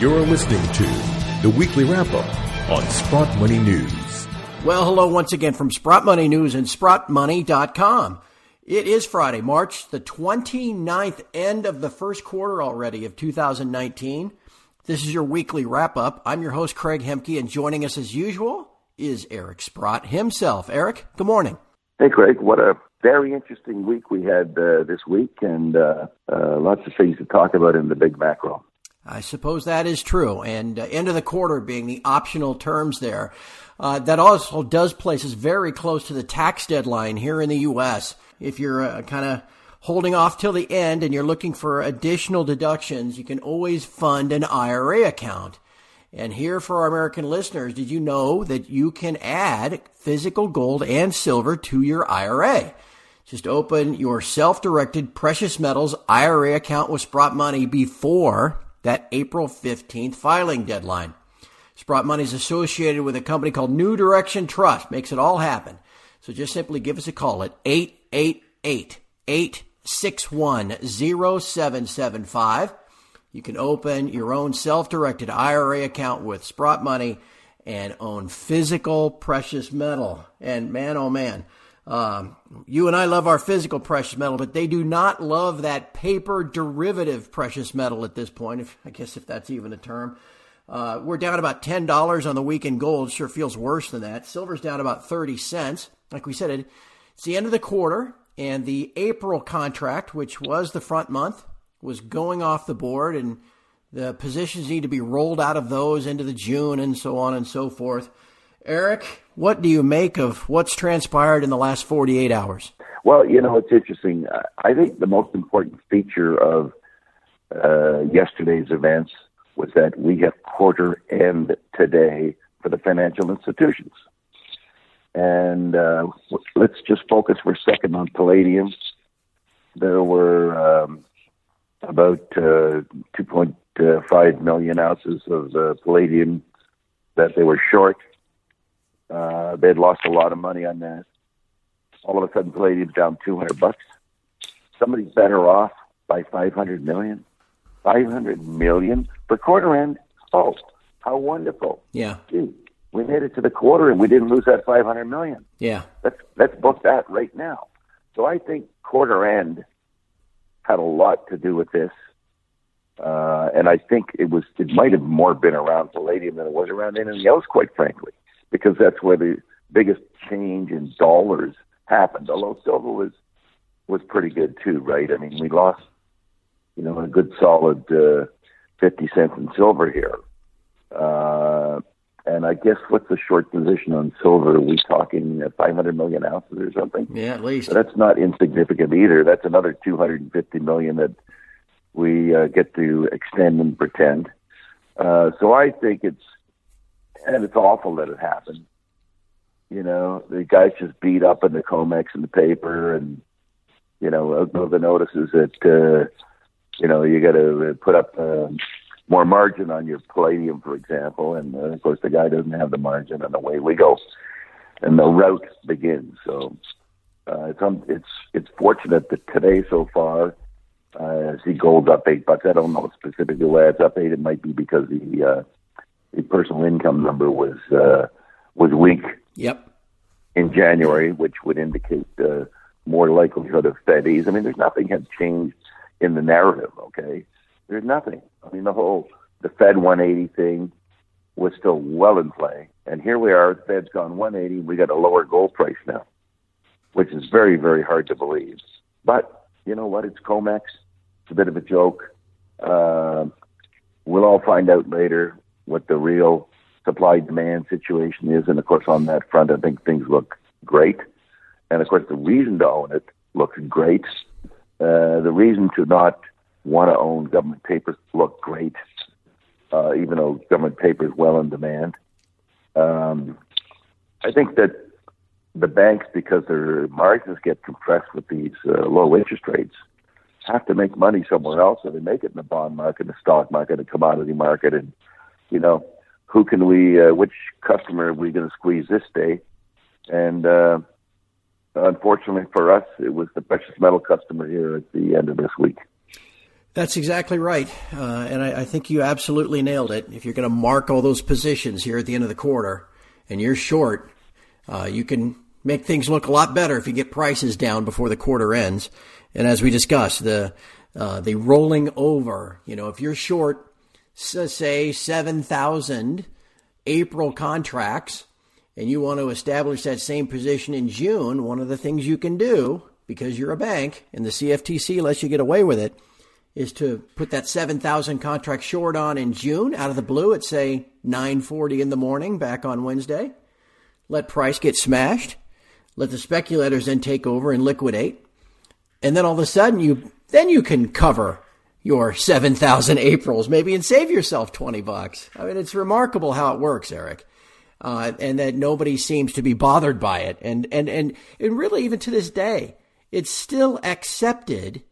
You're listening to the Weekly Wrap-Up on Sprott Money News. Well, hello once again from Sprott Money News and SprottMoney.com. It is Friday, March the 29th, end of the first quarter already of 2019. This is your Weekly Wrap-Up. I'm your host, Craig Hemke, and joining us as usual is Eric Sprott himself. Eric, good morning. Hey, Craig. What a very interesting week we had this week, and lots of things to talk about in the big macro. I suppose that is true, and end of the quarter being the optional terms there. That also does place us very close to the tax deadline here in the U.S. If you're kind of holding off till the end and you're looking for additional deductions, you can always fund an IRA account. And here for our American listeners, did you know that you can add physical gold and silver to your IRA? Just open your self-directed precious metals IRA account with Sprott Money before that April 15th filing deadline. Sprott Money is associated with a company called New Direction Trust. Makes it all happen. So just simply give us a call at 888-861-0775. You can open your own self-directed IRA account with Sprott Money and own physical precious metal. And man, oh man, you and I love our physical precious metal, but they do not love that paper derivative precious metal at this point, if that's even a term. We're down about $10 on the week in gold. Sure feels worse than that. Silver's down about 30 cents. Like we said, it's the end of the quarter, and the April contract, which was the front month, was going off the board, and the positions need to be rolled out of those into the June and so on and so forth. Eric, what do you make of what's transpired in the last 48 hours? Well, you know, it's interesting. I think the most important feature of yesterday's events was that we have quarter end today for the financial institutions. And let's just focus for a second on palladium. There were about 2.5 million ounces of palladium that they were short. They'd lost a lot of money on that. All of a sudden, palladium's down $200. Somebody's better off by $500 million. $500 million for quarter end. Oh, how wonderful! Yeah, gee, we made it to the quarter and we didn't lose that $500 million. Yeah, let's book that right now. So I think quarter end had a lot to do with this, and I think it might have more been around palladium than it was around anything else, quite frankly. Because that's where the biggest change in dollars happened. Although silver was pretty good too, right? I mean, we lost, you know, a good solid 50 cents in silver here. And I guess what's the short position on silver? Are we talking 500 million ounces or something? Yeah, at least. So that's not insignificant either. That's another 250 million that we get to extend and pretend. So I think it's awful that it happened. You know, the guys just beat up in the COMEX and the paper, and, you know, the notices that, you know, you got to put up more margin on your palladium, for example. And, of course, the guy doesn't have the margin, and away we go. And the rout begins. So it's fortunate that today so far, I see gold's up $8. I don't know specifically why it's up 8. It might be because the personal income number was weak. Yep. In January, which would indicate more likelihood of Fed ease. I mean, there's nothing has changed in the narrative. Okay, there's nothing. I mean, the Fed 180 thing was still well in play, and here we are. The Fed's gone 180. We got a lower gold price now, which is very, very hard to believe. But you know what? It's COMEX. It's a bit of a joke. We'll all find out later what the real supply-demand situation is. And, of course, on that front, I think things look great. And, of course, the reason to own it looks great. The reason to not want to own government papers look great, even though government paper is well in demand. I think that the banks, because their margins get compressed with these low interest rates, have to make money somewhere else. So they make it in the bond market, the stock market, the commodity market, and you know, who can we, which customer are we going to squeeze this day? And unfortunately for us, it was the precious metal customer here at the end of this week. That's exactly right. And I think you absolutely nailed it. If you're going to mark all those positions here at the end of the quarter and you're short, you can make things look a lot better if you get prices down before the quarter ends. And as we discussed, the rolling over, you know, if you're short, say 7,000 April contracts and you want to establish that same position in June, one of the things you can do, because you're a bank and the CFTC lets you get away with it, is to put that 7,000 contract short on in June out of the blue at, say, 9:40 in the morning back on Wednesday. Let price get smashed. Let the speculators then take over and liquidate. And then all of a sudden, you can cover your 7,000 Aprils maybe and save yourself $20. I mean, it's remarkable how it works, Eric, and that nobody seems to be bothered by it. And really, even to this day, it's still accepted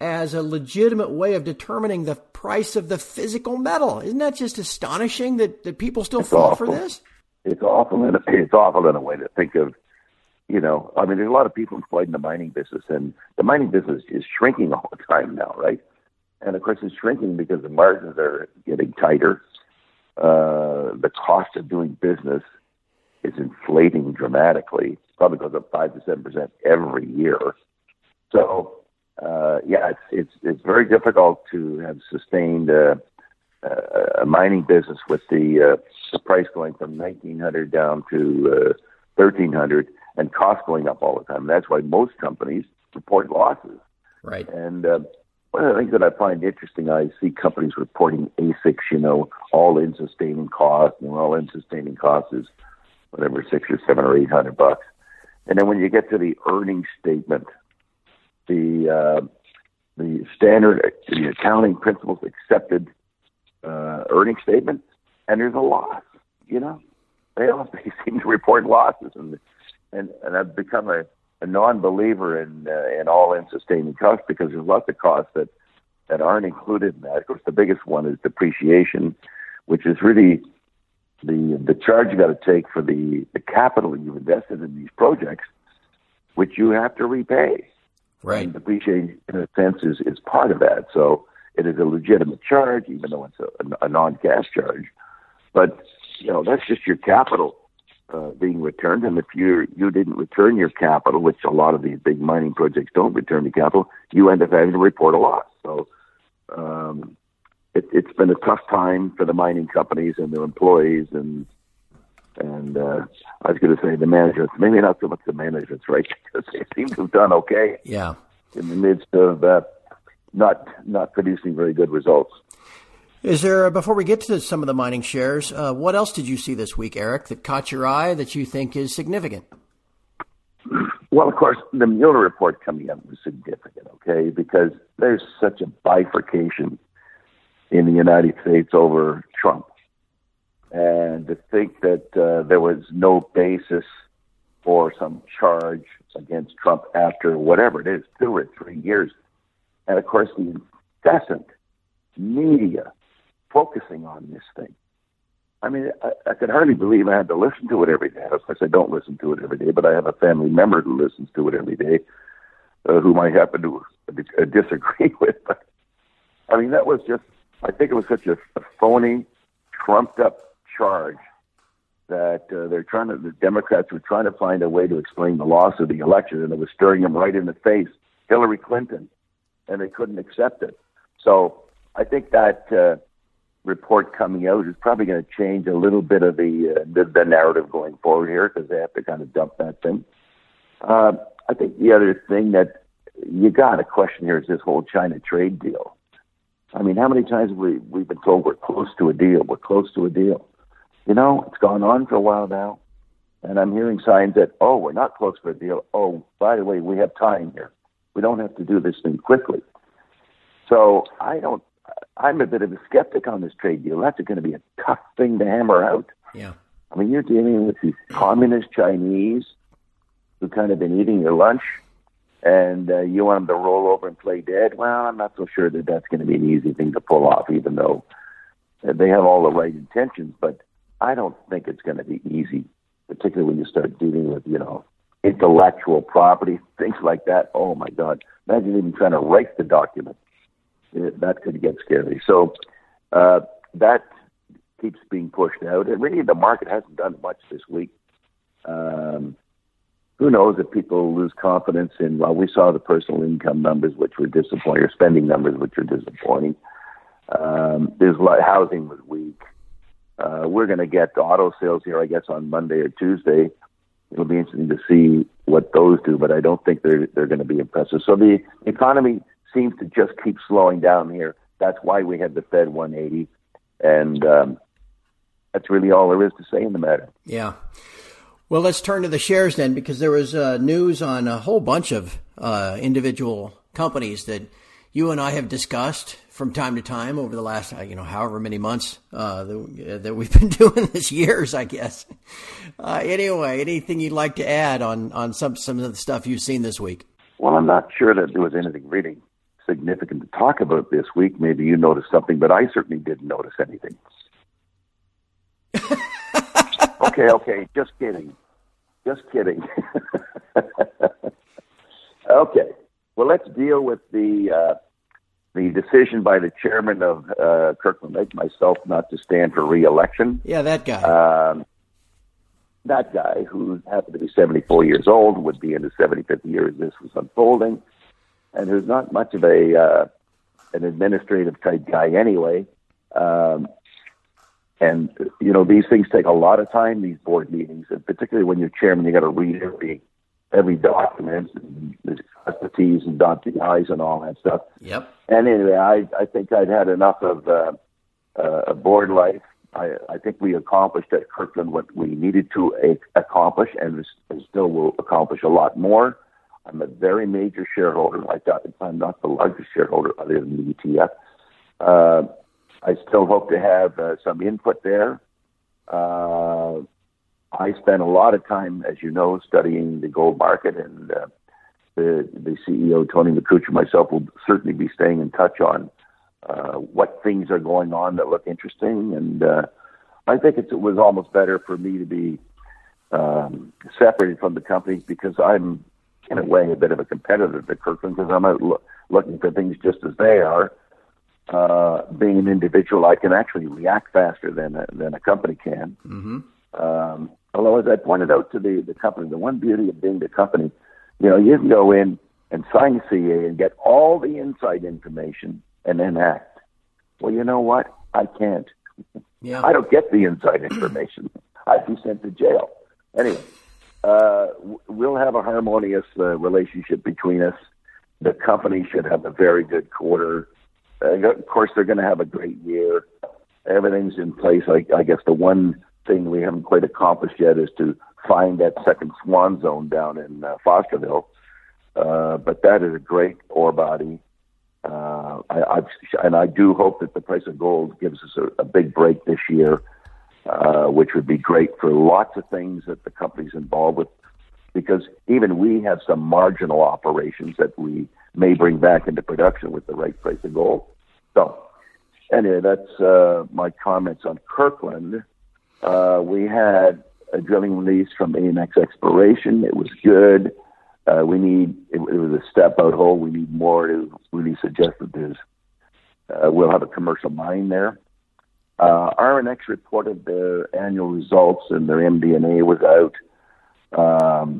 as a legitimate way of determining the price of the physical metal. Isn't that just astonishing that people still fall for this? It's awful in a way to think of. You know, I mean, there's a lot of people employed in the mining business, and the mining business is shrinking all the time now, right? And of course, it's shrinking because the margins are getting tighter. The cost of doing business is inflating dramatically. Probably goes up 5 to 7% every year. So, it's very difficult to have sustained a mining business with the price going from $1,900 down to $1,300. And costs going up all the time. That's why most companies report losses. Right. And one of the things that I find interesting, I see companies reporting AISCs, you know, all-in sustaining costs, and all-in sustaining costs is whatever, $600 or $700 or $800. And then when you get to the earnings statement, the standard, the accounting principles accepted earnings statement, and there's a loss. You know, they seem to report losses And I've become a non-believer in all-in sustaining costs because there's lots of costs that aren't included in that. Of course, the biggest one is depreciation, which is really the charge you got to take for the capital you've invested in these projects, which you have to repay. Right. And depreciation, in a sense, is part of that. So it is a legitimate charge, even though it's a non-cash charge. But, you know, that's just your capital being returned, and if you didn't return your capital, which a lot of these big mining projects don't return the capital, you end up having to report a loss. So it's been a tough time for the mining companies and their employees, and I was going to say the managements, maybe not so much the managements, right? Because they seem to have done okay. Yeah. In the midst of not producing very good results. Is there, before we get to some of the mining shares, what else did you see this week, Eric, that caught your eye that you think is significant? Well, of course, the Mueller report coming up was significant, okay, because there's such a bifurcation in the United States over Trump. And to think that there was no basis for some charge against Trump after whatever it is, 2 or 3 years. And, of course, the incessant media focusing on this thing. I mean, I could hardly believe I had to listen to it every day. Of course, I don't listen to it every day, but I have a family member who listens to it every day, whom I happen to disagree with. But, I mean, that was just, I think it was such a phony, trumped-up charge that the Democrats were trying to find a way to explain the loss of the election, and it was staring them right in the face, Hillary Clinton, and they couldn't accept it. So I think that report coming out is probably going to change a little bit of the narrative going forward here because they have to kind of dump that thing. I think the other thing that you got to question here is this whole China trade deal. I mean, how many times have we've been told we're close to a deal? We're close to a deal. You know, it's gone on for a while now, and I'm hearing signs that, oh, we're not close to a deal. Oh, by the way, we have time here. We don't have to do this thing quickly. So I'm a bit of a skeptic on this trade deal. That's going to be a tough thing to hammer out. Yeah. I mean, you're dealing with these communist Chinese who kind of been eating your lunch, and you want them to roll over and play dead. Well, I'm not so sure that that's going to be an easy thing to pull off, even though they have all the right intentions. But I don't think it's going to be easy, particularly when you start dealing with, you know, intellectual property, things like that. Oh, my God. Imagine even trying to write the document. that could get scary. So that keeps being pushed out. And really, the market hasn't done much this week. Who knows if people lose confidence in, well, we saw the personal income numbers, which were disappointing, or spending numbers, which were disappointing. There's a lot, housing was weak. We're going to get the auto sales here, I guess, on Monday or Tuesday. It'll be interesting to see what those do, but I don't think they're going to be impressive. So the economy seems to just keep slowing down here. That's why we had the Fed 180, and that's really all there is to say in the matter. Yeah. Well, let's turn to the shares then, because there was news on a whole bunch of individual companies that you and I have discussed from time to time over the last, however many months that we've been doing this, years, I guess. Anyway, anything you'd like to add on some of the stuff you've seen this week? Well, I'm not sure that there was anything really significant to talk about this week. Maybe you noticed something, but I certainly didn't notice anything. Okay, just kidding. Okay, well, let's deal with the decision by the chairman of Kirkland Lake, myself, not to stand for re-election. Yeah, that guy. That guy, who happened to be 74 years old, would be in his 75th year as this was unfolding, and who's not much of an administrative type guy anyway. And, these things take a lot of time, these board meetings, and particularly when you're chairman, you got to read every document, the T's and dot the I's and all that stuff. Yep. And anyway, I think I'd had enough of a board life. I think we accomplished at Kirkland what we needed to accomplish, and still will accomplish a lot more. I'm a very major shareholder. I'm not the largest shareholder other than the ETF. I still hope to have some input there. I spent a lot of time, as you know, studying the gold market, and the CEO, Tony McCutcheon, myself will certainly be staying in touch on what things are going on that look interesting. And I think it was almost better for me to be separated from the companies, because I'm, in a way, a bit of a competitor to Kirkland, because I'm out looking for things just as they are. Being an individual, I can actually react faster than a company can. Mm-hmm. Although, as I pointed out to the company, the one beauty of being the company, you can go in and sign a CA and get all the inside information and then act. Well, you know what? I can't. Yeah. I don't get the inside information. I'd be sent to jail. Anyway, we'll have a harmonious relationship between us. The company should have a very good quarter. Of course, they're going to have a great year. Everything's in place. I guess the one thing we haven't quite accomplished yet is to find that second swan zone down in Fosterville. But that is a great ore body. I do hope that the price of gold gives us a big break this year, which would be great for lots of things that the company's involved with, because even we have some marginal operations that we may bring back into production with the right price of gold. So anyway, that's my comments on Kirkland. We had a drilling release from AMX Exploration. It was good. It was a step-out hole. We need more to really suggest that we'll have a commercial mine there. RNX reported their annual results, and their MD&A was out.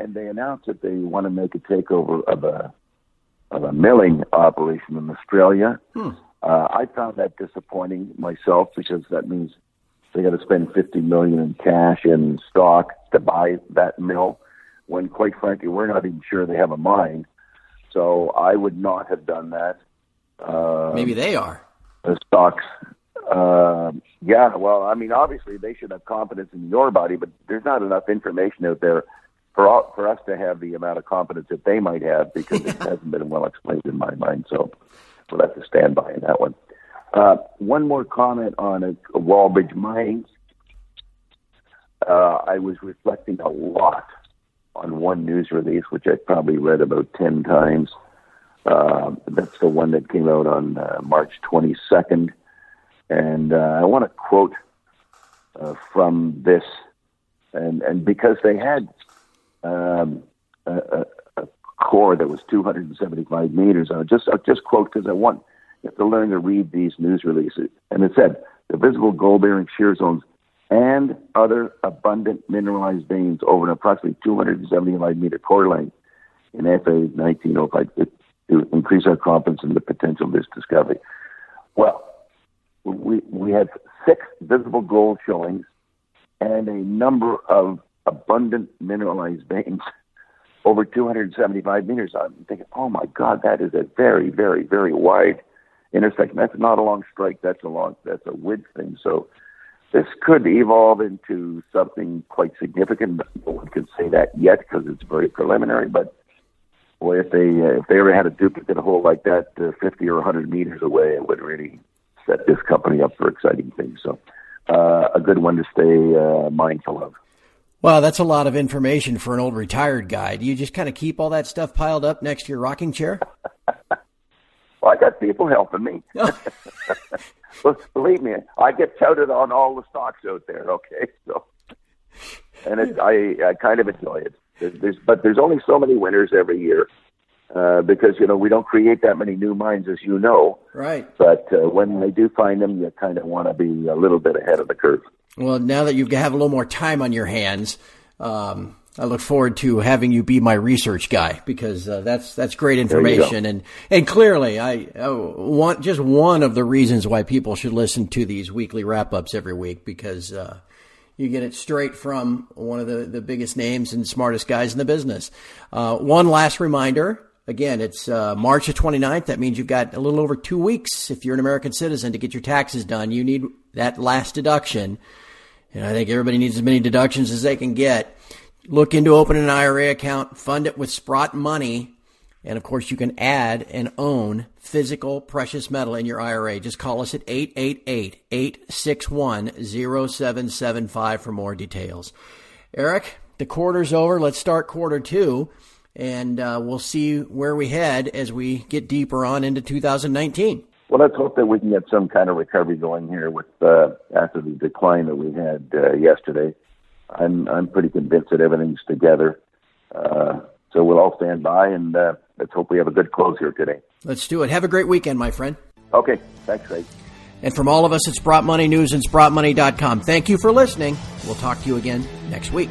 And they announced that they want to make a takeover of a milling operation in Australia. I found that disappointing myself, because that means they got to spend $50 million in cash and stock to buy that mill, when, quite frankly, we're not even sure they have a mine. So I would not have done that. Maybe they are. The stocks. Yeah, well, I mean, obviously they should have confidence in the ore body, but there's not enough information out there for us to have the amount of confidence that they might have, because it hasn't been well explained in my mind. So we'll have to stand by in that one. One more comment on Wallbridge Mines. I was reflecting a lot on one news release, which I probably read about 10 times. That's the one that came out on March 22nd. And I want to quote from this. And because they had core that was 275 meters. And I'll just quote, because you have to learn to read these news releases. And it said, the visible gold-bearing shear zones and other abundant mineralized veins over an approximately 275-meter core length in FA 1905 to increase our confidence in the potential of this discovery. Well, we had 6 visible gold showings and a number of abundant mineralized veins over 275 meters. I'm thinking, oh, my God, that is a very, very, very wide intersection. That's not a long strike. That's a width thing. So this could evolve into something quite significant. No one can say that yet because it's very preliminary. But boy, if they ever had a duplicate hole like that 50 or 100 meters away, it would really set this company up for exciting things. So a good one to stay mindful of. Wow, that's a lot of information for an old retired guy. Do you just kind of keep all that stuff piled up next to your rocking chair? Well, I got people helping me. Well, believe me, I get touted on all the stocks out there, okay? So, and I kind of enjoy it. But there's only so many winners every year because, we don't create that many new mines, as you know. Right. But when they do find them, you kind of want to be a little bit ahead of the curve. Well, now that you have a little more time on your hands, I look forward to having you be my research guy because that's great information. And clearly, I want just one of the reasons why people should listen to these weekly wrap-ups every week because you get it straight from one of the biggest names and smartest guys in the business. One last reminder. Again, it's March the 29th. That means you've got a little over 2 weeks, if you're an American citizen, to get your taxes done. You need that last deduction. And I think everybody needs as many deductions as they can get. Look into opening an IRA account, fund it with Sprott Money. And, of course, you can add and own physical precious metal in your IRA. Just call us at 888-861-0775 for more details. Eric, the quarter's over. Let's start quarter two. And we'll see where we head as we get deeper on into 2019. Well, let's hope that we can get some kind of recovery going here with after the decline that we had yesterday. I'm pretty convinced that everything's together. So we'll all stand by, and let's hope we have a good close here today. Let's do it. Have a great weekend, my friend. Okay. Thanks, Craig. And from all of us at Sprott Money News and SprottMoney.com, thank you for listening. We'll talk to you again next week.